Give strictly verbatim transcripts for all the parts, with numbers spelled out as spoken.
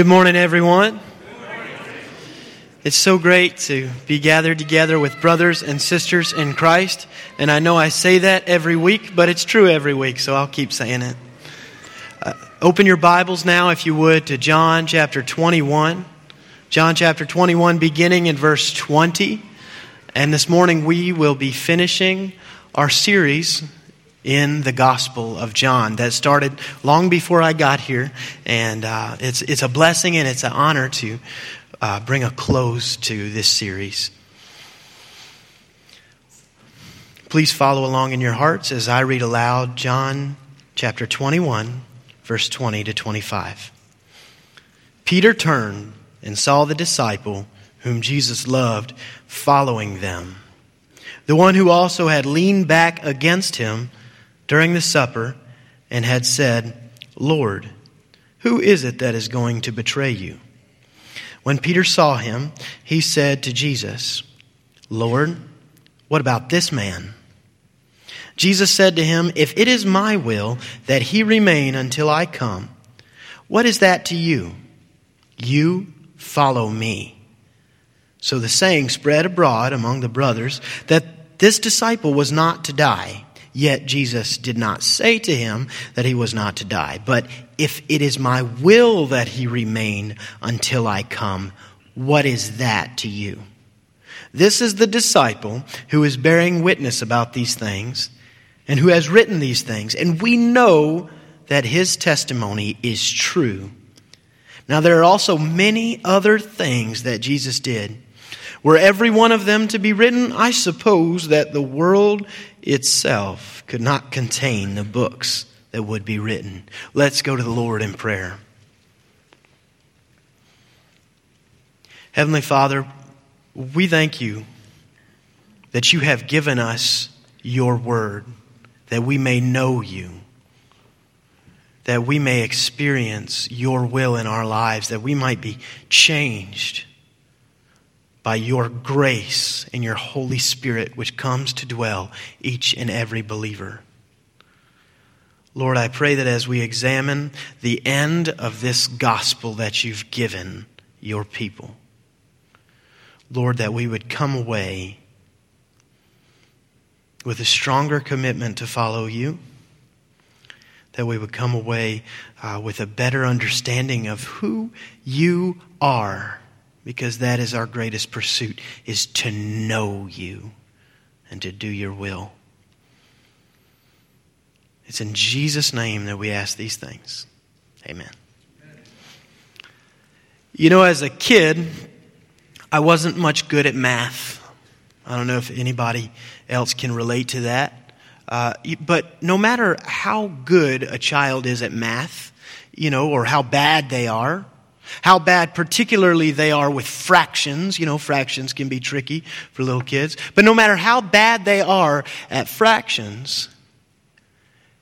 Good morning, everyone. Good morning. It's so great to be gathered together with brothers and sisters in Christ. And I know I say that every week, but it's true every week, so I'll keep saying it. Uh, open your Bibles now, if you would, to John chapter twenty-one. John chapter twenty-one, beginning in verse twenty. And this morning we will be finishing our series in the Gospel of John that started long before I got here, and uh, it's it's a blessing and it's an honor to uh, bring a close to this series. Please follow along in your hearts as I read aloud John chapter twenty-one, verse twenty to twenty-five. Peter turned and saw the disciple whom Jesus loved following them, the one who also had leaned back against him during the supper, and had said, "Lord, who is it that is going to betray you?" When Peter saw him, he said to Jesus, "Lord, what about this man?" Jesus said to him, "If it is my will that he remain until I come, what is that to you? You follow me." So the saying spread abroad among the brothers that this disciple was not to die. Yet Jesus did not say to him that he was not to die. But if it is my will that he remain until I come, what is that to you? This is the disciple who is bearing witness about these things and who has written these things. And we know that his testimony is true. Now there are also many other things that Jesus did. Were every one of them to be written, I suppose that the world itself could not contain the books that would be written. Let's go to the Lord in prayer. Heavenly Father, we thank you that you have given us your word, that we may know you, that we may experience your will in our lives, that we might be changed by your grace and your Holy Spirit, which comes to dwell each and every believer. Lord, I pray that as we examine the end of this gospel that you've given your people, Lord, that we would come away with a stronger commitment to follow you, that we would come away uh, with a better understanding of who you are, because that is our greatest pursuit, is to know you and to do your will. It's in Jesus' name that we ask these things. Amen. Amen. You know, as a kid, I wasn't much good at math. I don't know if anybody else can relate to that. Uh, but no matter how good a child is at math, you know, or how bad they are, how bad particularly they are with fractions. You know, fractions can be tricky for little kids. But no matter how bad they are at fractions,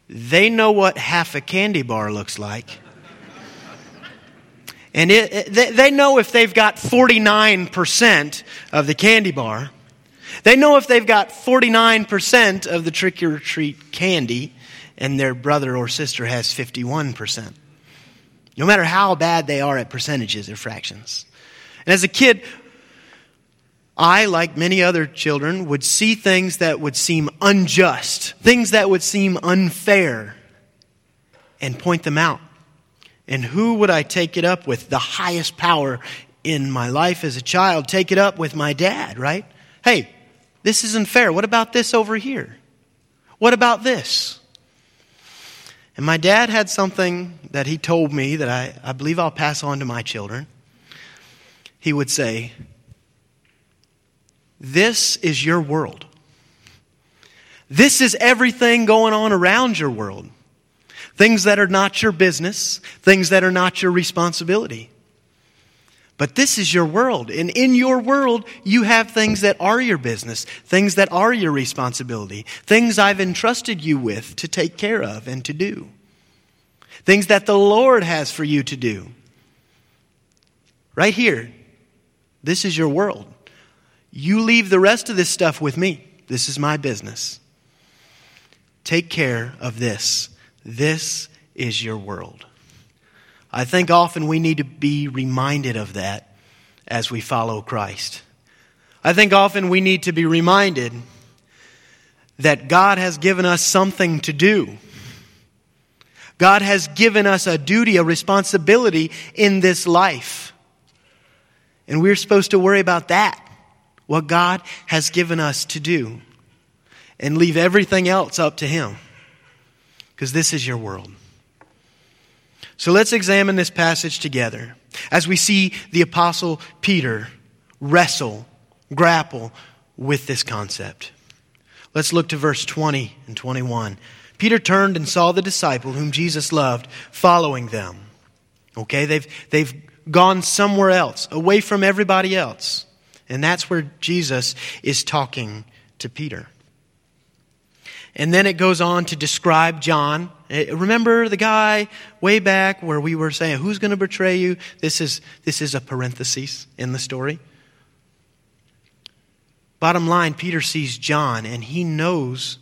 they know what half a candy bar looks like. And it, it, they, they know if they've got forty-nine percent of the candy bar. They know if they've got forty-nine percent of the trick-or-treat candy and their brother or sister has fifty-one percent. No matter how bad they are at percentages or fractions. And as a kid, I, like many other children, would see things that would seem unjust, things that would seem unfair, and point them out. And who would I take it up with? The highest power in my life as a child. Take it up with my dad, right? Hey, this isn't fair. What about this over here? What about this? And my dad had something that he told me that I, I believe I'll pass on to my children. He would say, "This is your world. This is everything going on around your world. Things that are not your business, things that are not your responsibility. But this is your world, and in your world, you have things that are your business, things that are your responsibility, things I've entrusted you with to take care of and to do, things that the Lord has for you to do. Right here, this is your world. You leave the rest of this stuff with me. This is my business. Take care of this. This is your world." I think often we need to be reminded of that as we follow Christ. I think often we need to be reminded that God has given us something to do. God has given us a duty, a responsibility in this life. And we're supposed to worry about that, what God has given us to do, and leave everything else up to Him, because this is your world. So let's examine this passage together as we see the Apostle Peter wrestle, grapple with this concept. Let's look to verse twenty and twenty-one. Peter turned and saw the disciple whom Jesus loved following them. Okay, they've they've gone somewhere else, away from everybody else. And that's where Jesus is talking to Peter. And then it goes on to describe John. Remember the guy way back where we were saying, who's going to betray you? This is, this is a parenthesis in the story. Bottom line, Peter sees John and he knows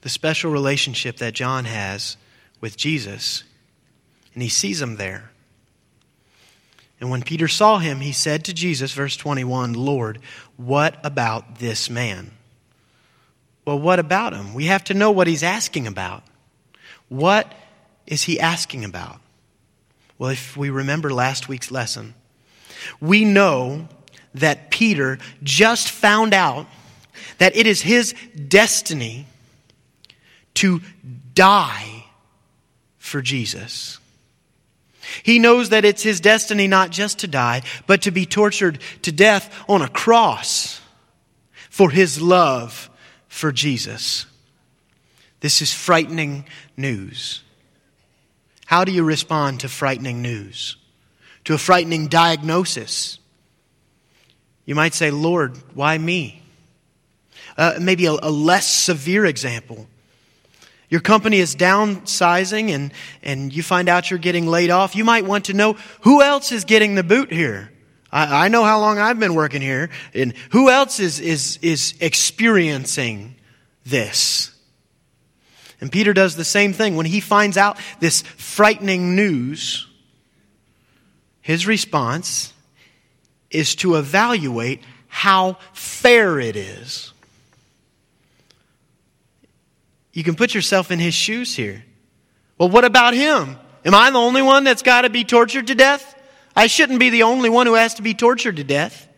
the special relationship that John has with Jesus. And he sees him there. And when Peter saw him, he said to Jesus, verse twenty-one, Lord, what about this man? Well, what about him? We have to know what he's asking about. What is he asking about? Well, if we remember last week's lesson, we know that Peter just found out that it is his destiny to die for Jesus. He knows that it's his destiny not just to die, but to be tortured to death on a cross for his love for Jesus. This is frightening news. How do you respond to frightening news? To a frightening diagnosis? You might say, Lord, why me? Uh, maybe a, a less severe example. Your company is downsizing and, and you find out you're getting laid off. You might want to know who else is getting the boot here. I, I know how long I've been working here, and who else is, is, is experiencing this? And Peter does the same thing. When he finds out this frightening news, his response is to evaluate how fair it is. You can put yourself in his shoes here. Well, what about him? Am I the only one that's got to be tortured to death? I shouldn't be the only one who has to be tortured to death.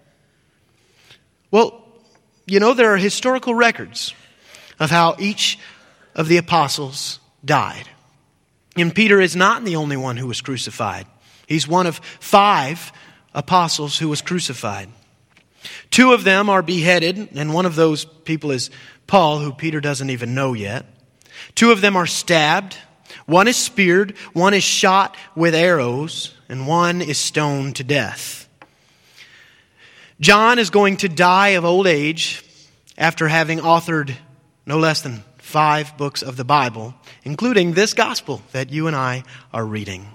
Well, you know, there are historical records of how each of the apostles died. And Peter is not the only one who was crucified. He's one of five apostles who was crucified. Two of them are beheaded, and one of those people is Paul, who Peter doesn't even know yet. Two of them are stabbed. One is speared. One is shot with arrows. And one is stoned to death. John is going to die of old age after having authored no less than five books of the Bible, including this gospel that you and I are reading.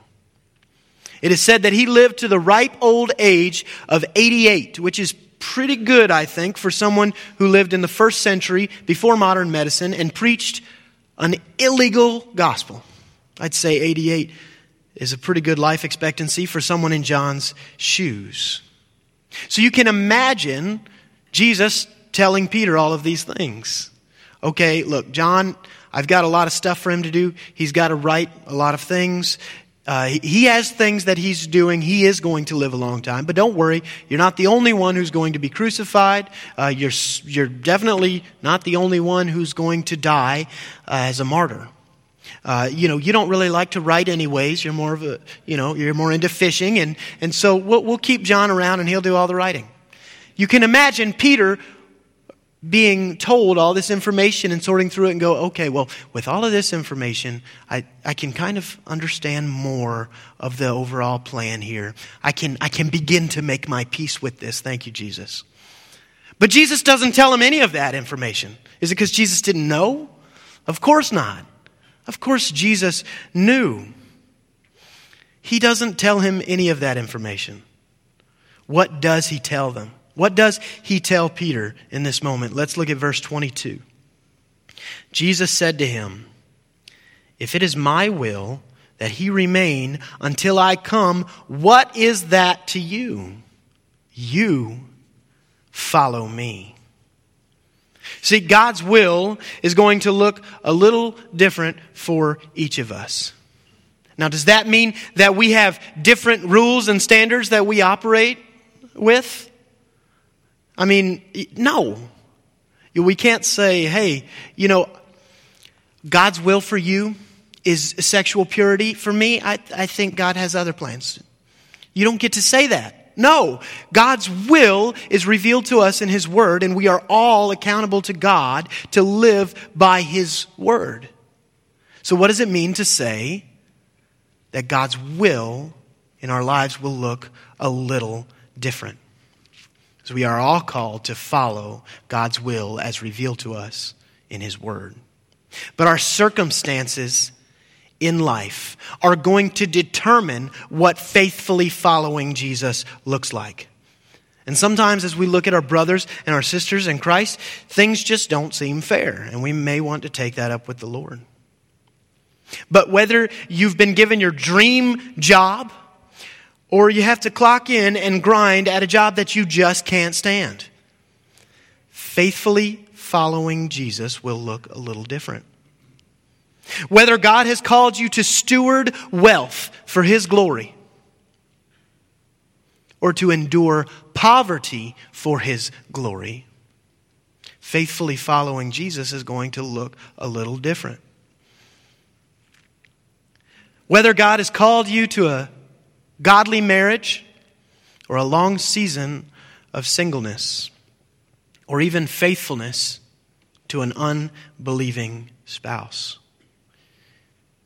It is said that he lived to the ripe old age of eighty-eight, which is pretty good, I think, for someone who lived in the first century before modern medicine and preached an illegal gospel. I'd say eighty-eight is a pretty good life expectancy for someone in John's shoes. So you can imagine Jesus telling Peter all of these things. Okay, look, John, I've got a lot of stuff for him to do. He's got to write a lot of things. Uh, he has things that he's doing. He is going to live a long time. But don't worry, you're not the only one who's going to be crucified. Uh, you're, you're definitely not the only one who's going to die uh, as a martyr. Uh, you know, you don't really like to write anyways. You're more of a, you know, you're more into fishing. And, and so we'll, we'll keep John around and he'll do all the writing. You can imagine Peter being told all this information and sorting through it and go, okay, well, with all of this information, I, I can kind of understand more of the overall plan here. I can I can begin to make my peace with this. Thank you, Jesus. But Jesus doesn't tell him any of that information. Is it because Jesus didn't know? Of course not. Of course Jesus knew. He doesn't tell him any of that information. What does he tell them? What does he tell Peter in this moment? Let's look at verse twenty-two. Jesus said to him, if it is my will that he remain until I come, what is that to you? You follow me. See, God's will is going to look a little different for each of us. Now, does that mean that we have different rules and standards that we operate with? I mean, no. We can't say, hey, you know, God's will for you is sexual purity. For me, I, I think God has other plans. You don't get to say that. No, God's will is revealed to us in His Word, and we are all accountable to God to live by His Word. So what does it mean to say that God's will in our lives will look a little different? Because we are all called to follow God's will as revealed to us in His Word. But our circumstances in life are going to determine what faithfully following Jesus looks like. And sometimes as we look at our brothers and our sisters in Christ, things just don't seem fair, and we may want to take that up with the Lord. But whether you've been given your dream job or you have to clock in and grind at a job that you just can't stand, faithfully following Jesus will look a little different. Whether God has called you to steward wealth for His glory or to endure poverty for His glory, faithfully following Jesus is going to look a little different. Whether God has called you to a godly marriage or a long season of singleness or even faithfulness to an unbelieving spouse,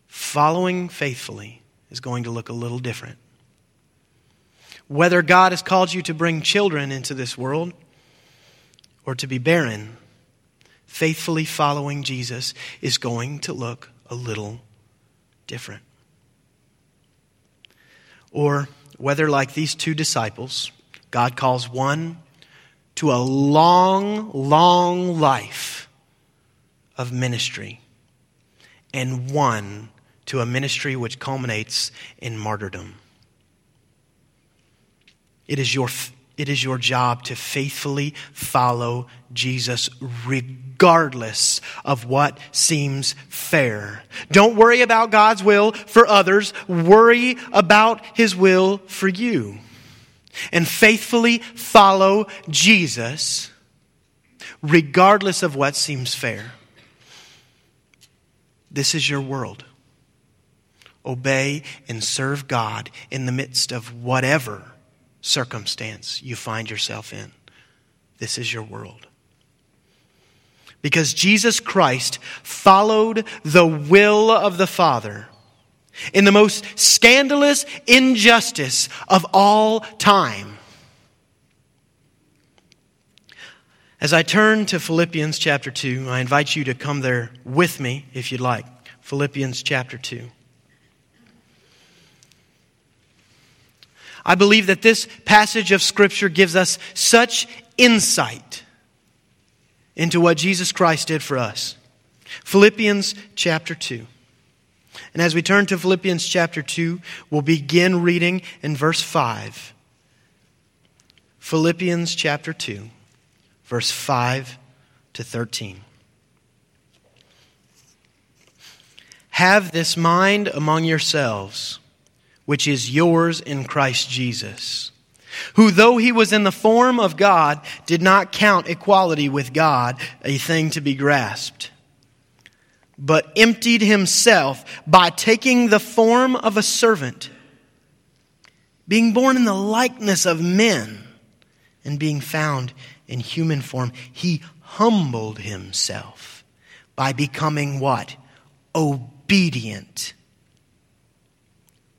following faithfully is going to look a little different. Whether God has called you to bring children into this world or to be barren, faithfully following Jesus is going to look a little different. Or whether, like these two disciples, God calls one to a long, long life of ministry and one to a ministry which culminates in martyrdom. It is your it is your job to faithfully follow Jesus regardless of what seems fair. Don't worry about God's will for others. Worry about His will for you. And faithfully follow Jesus regardless of what seems fair. This is your world. Obey and serve God in the midst of whatever circumstance you find yourself in. This is your world. Because Jesus Christ followed the will of the Father in the most scandalous injustice of all time. As I turn to Philippians chapter two, I invite you to come there with me if you'd like. Philippians chapter two. I believe that this passage of Scripture gives us such insight into what Jesus Christ did for us. Philippians chapter two. And as we turn to Philippians chapter two, we'll begin reading in verse five. Philippians chapter two, verse five to thirteen. Have this mind among yourselves, which is yours in Christ Jesus, who, though He was in the form of God, did not count equality with God a thing to be grasped, but emptied Himself by taking the form of a servant, being born in the likeness of men, and being found in human form. He humbled Himself by becoming what? Obedient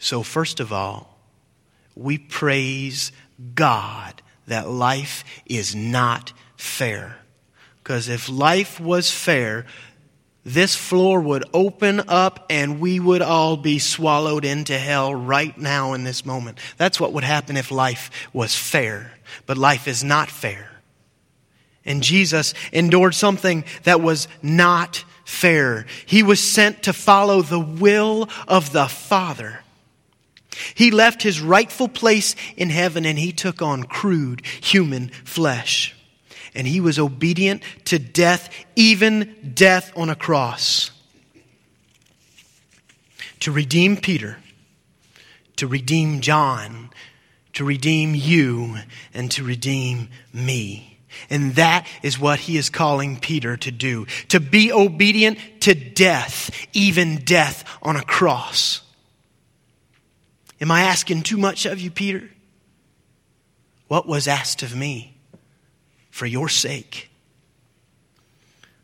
So first of all, we praise God that life is not fair. Because if life was fair, this floor would open up and we would all be swallowed into hell right now in this moment. That's what would happen if life was fair. But life is not fair. And Jesus endured something that was not fair. He was sent to follow the will of the Father. He left his rightful place in heaven and he took on crude human flesh. And he was obedient to death, even death on a cross. To redeem Peter, to redeem John, to redeem you, and to redeem me. And that is what he is calling Peter to do. To be obedient to death, even death on a cross. Am I asking too much of you, Peter? What was asked of me? For your sake.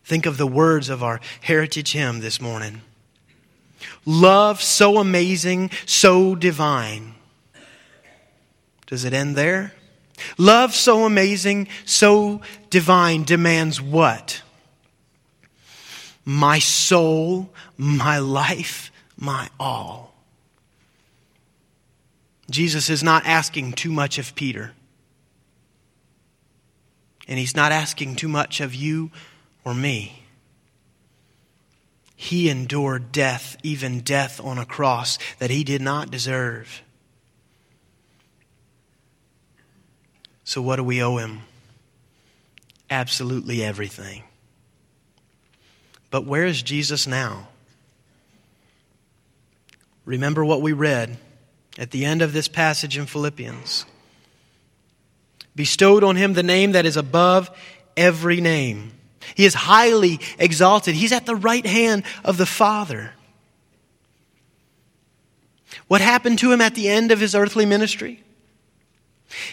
Think of the words of our heritage hymn this morning. Love so amazing, so divine. Does it end there? Love so amazing, so divine demands what? My soul, my life, my all. Jesus is not asking too much of Peter. And he's not asking too much of you or me. He endured death, even death on a cross that he did not deserve. So what do we owe him? Absolutely everything. But where is Jesus now? Remember what we read at the end of this passage in Philippians. Bestowed on him the name that is above every name. He is highly exalted. He's at the right hand of the Father. What happened to him at the end of his earthly ministry?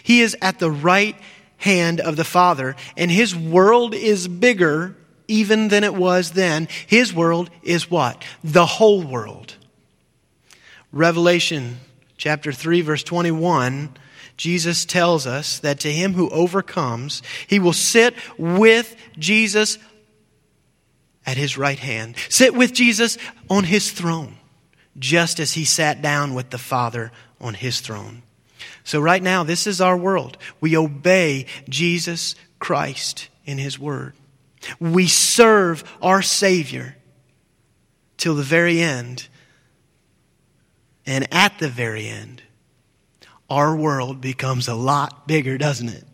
He is at the right hand of the Father, and his world is bigger even than it was then. His world is what? The whole world. Revelation chapter three, verse twenty-one, Jesus tells us that to him who overcomes, he will sit with Jesus at his right hand. Sit with Jesus on his throne, just as he sat down with the Father on his throne. So right now, this is our world. We obey Jesus Christ in his word. We serve our Savior till the very end. And at the very end, our world becomes a lot bigger, doesn't it?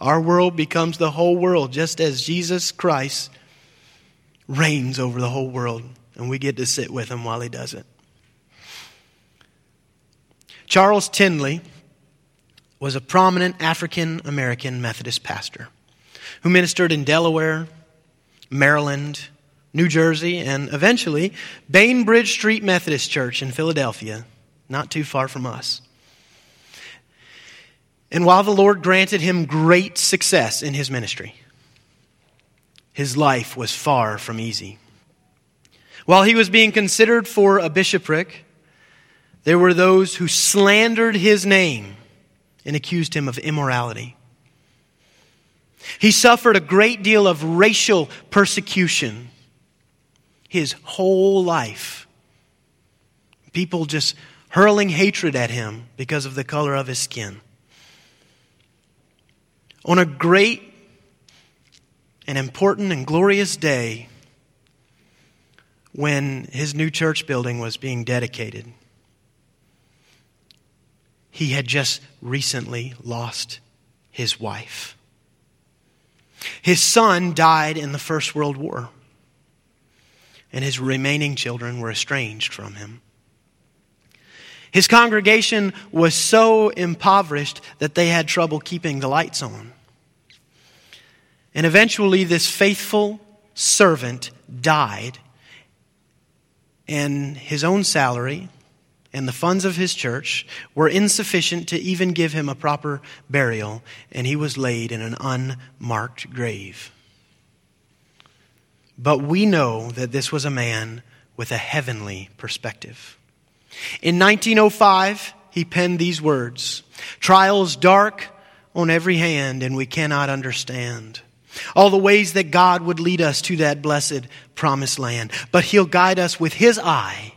Our world becomes the whole world, just as Jesus Christ reigns over the whole world, and we get to sit with him while he does it. Charles Tindley was a prominent African American Methodist pastor who ministered in Delaware, Maryland, New Jersey, and eventually Bainbridge Street Methodist Church in Philadelphia. Not too far from us. And while the Lord granted him great success in his ministry, his life was far from easy. While he was being considered for a bishopric, there were those who slandered his name and accused him of immorality. He suffered a great deal of racial persecution his whole life. People just hurling hatred at him because of the color of his skin. On a great and important and glorious day when his new church building was being dedicated, he had just recently lost his wife. His son died in the First World War, and his remaining children were estranged from him. His congregation was so impoverished that they had trouble keeping the lights on. And eventually this faithful servant died and his own salary and the funds of his church were insufficient to even give him a proper burial, and he was laid in an unmarked grave. But we know that this was a man with a heavenly perspective. In nineteen oh five, he penned these words, "Trials dark on every hand, and we cannot understand all the ways that God would lead us to that blessed promised land. But he'll guide us with his eye,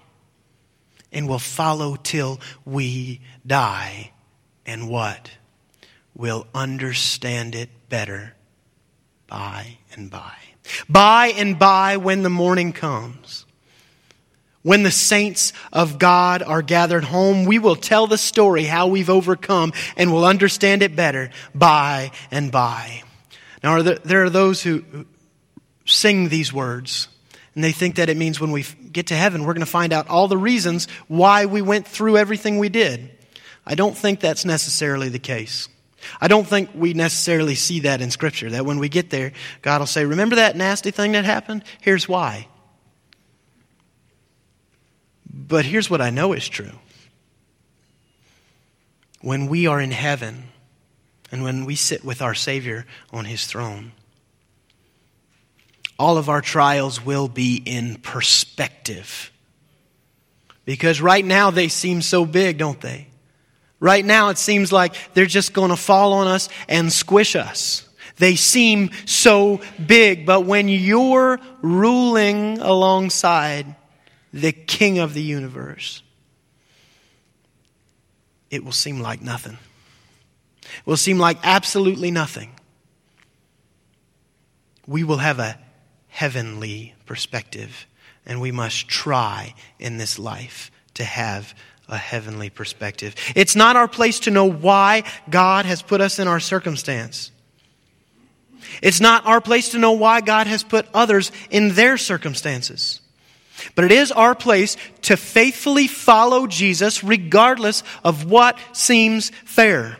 and we'll follow till we die. And what? We'll understand it better by and by." By and by, when the morning comes, when the saints of God are gathered home, we will tell the story how we've overcome, and we'll understand it better by and by. Now, are there, there are those who sing these words, and they think that it means when we get to heaven, we're going to find out all the reasons why we went through everything we did. I don't think that's necessarily the case. I don't think we necessarily see that in Scripture, that when we get there, God will say, "Remember that nasty thing that happened? Here's why. But here's what I know is true. When we are in heaven and when we sit with our Savior on his throne, all of our trials will be in perspective. Because right now they seem so big, don't they? Right now it seems like they're just going to fall on us and squish us. They seem so big. But when you're ruling alongside the King of the universe, it will seem like nothing. It will seem like absolutely nothing. We will have a heavenly perspective, and we must try in this life to have a heavenly perspective. It's not our place to know why God has put us in our circumstance. It's not our place to know why God has put others in their circumstances. But it is our place to faithfully follow Jesus regardless of what seems fair.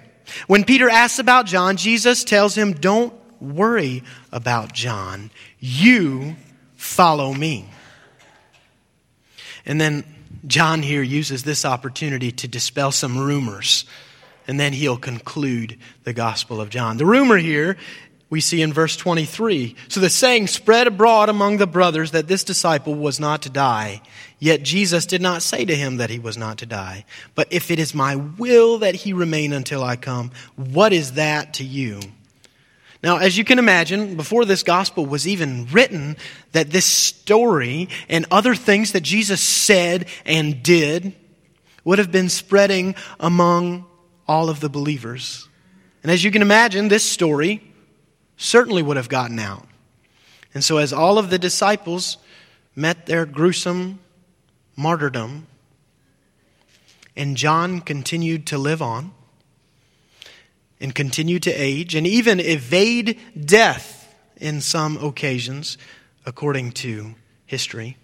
When Peter asks about John, Jesus tells him, "Don't worry about John. You follow me." And then John here uses this opportunity to dispel some rumors, and then he'll conclude the Gospel of John. The rumor here we see in verse twenty-three. "So the saying spread abroad among the brothers that this disciple was not to die. Yet Jesus did not say to him that he was not to die. But if it is my will that he remain until I come, what is that to you?" Now, as you can imagine, before this gospel was even written, that this story and other things that Jesus said and did would have been spreading among all of the believers. And as you can imagine, this story certainly would have gotten out. And so as all of the disciples met their gruesome martyrdom, and John continued to live on and continued to age and even evade death in some occasions, according to history,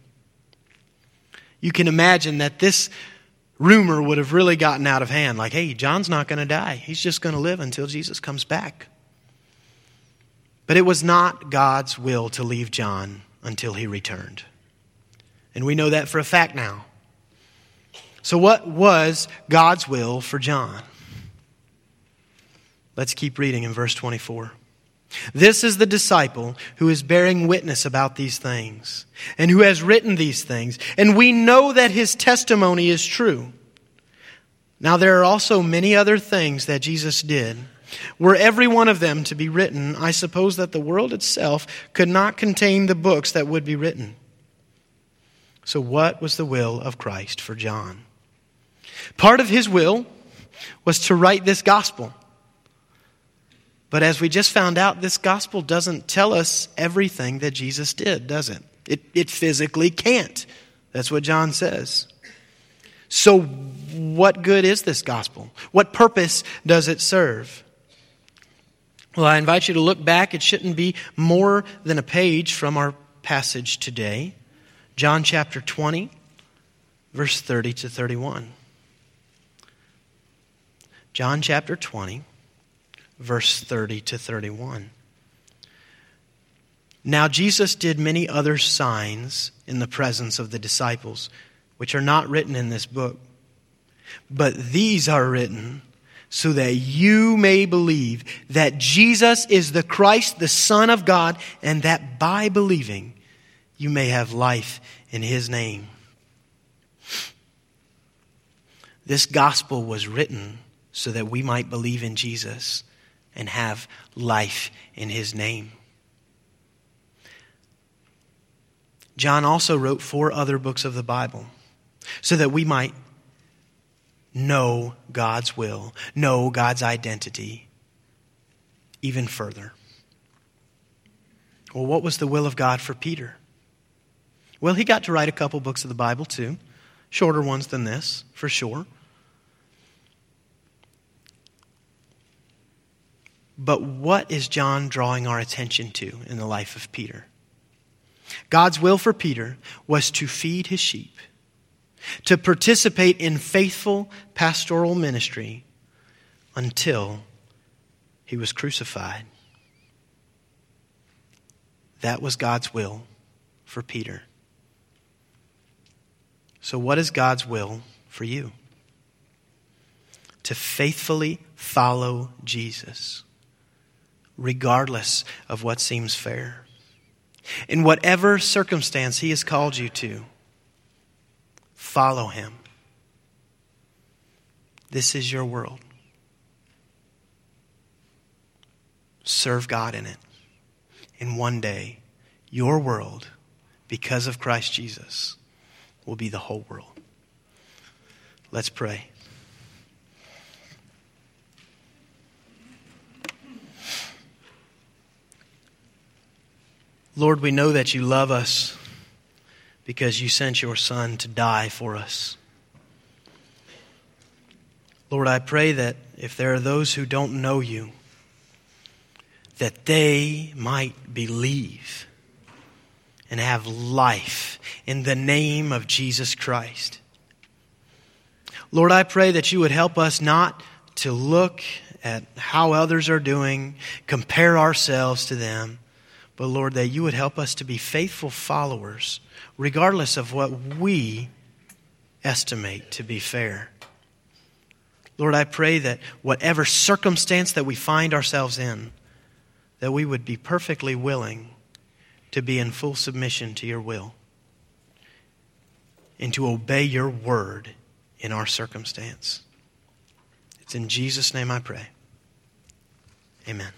you can imagine that this rumor would have really gotten out of hand. Like, hey, John's not going to die. He's just going to live until Jesus comes back. But it was not God's will to leave John until he returned. And we know that for a fact now. So what was God's will for John? Let's keep reading in verse twenty-four. "This is the disciple who is bearing witness about these things and who has written these things, and we know that his testimony is true. Now there are also many other things that Jesus did. Were every one of them to be written, I suppose that the world itself could not contain the books that would be written." So what was the will of Christ for John? Part of his will was to write this gospel. But as we just found out, this gospel doesn't tell us everything that Jesus did, does it? It, it physically can't. That's what John says. So what good is this gospel? What purpose does it serve? Well, I invite you to look back. It shouldn't be more than a page from our passage today. John chapter twenty, verse thirty to thirty-one. John chapter twenty, verse thirty to thirty-one. Now Jesus did many other signs in the presence of the disciples, which are not written in this book. But these are written so that you may believe that Jesus is the Christ, the Son of God, and that by believing you may have life in his name. This gospel was written so that we might believe in Jesus and have life in his name. John also wrote four other books of the Bible so that we might know God's will, know God's identity even further. Well, what was the will of God for Peter? Well, he got to write a couple books of the Bible too, shorter ones than this, for sure. But what is John drawing our attention to in the life of Peter? God's will for Peter was to feed his sheep, to participate in faithful pastoral ministry until he was crucified. That was God's will for Peter. So what is God's will for you? To faithfully follow Jesus, regardless of what seems fair. In whatever circumstance he has called you to, follow him. This is your world. Serve God in it. And one day, your world, because of Christ Jesus, will be the whole world. Let's pray. Lord, we know that you love us because you sent your Son to die for us. Lord, I pray that if there are those who don't know you, that they might believe and have life in the name of Jesus Christ. Lord, I pray that you would help us not to look at how others are doing, compare ourselves to them, but Lord, that you would help us to be faithful followers, regardless of what we estimate to be fair. Lord, I pray that whatever circumstance that we find ourselves in, that we would be perfectly willing to be in full submission to your will and to obey your word in our circumstance. It's in Jesus' name I pray. Amen.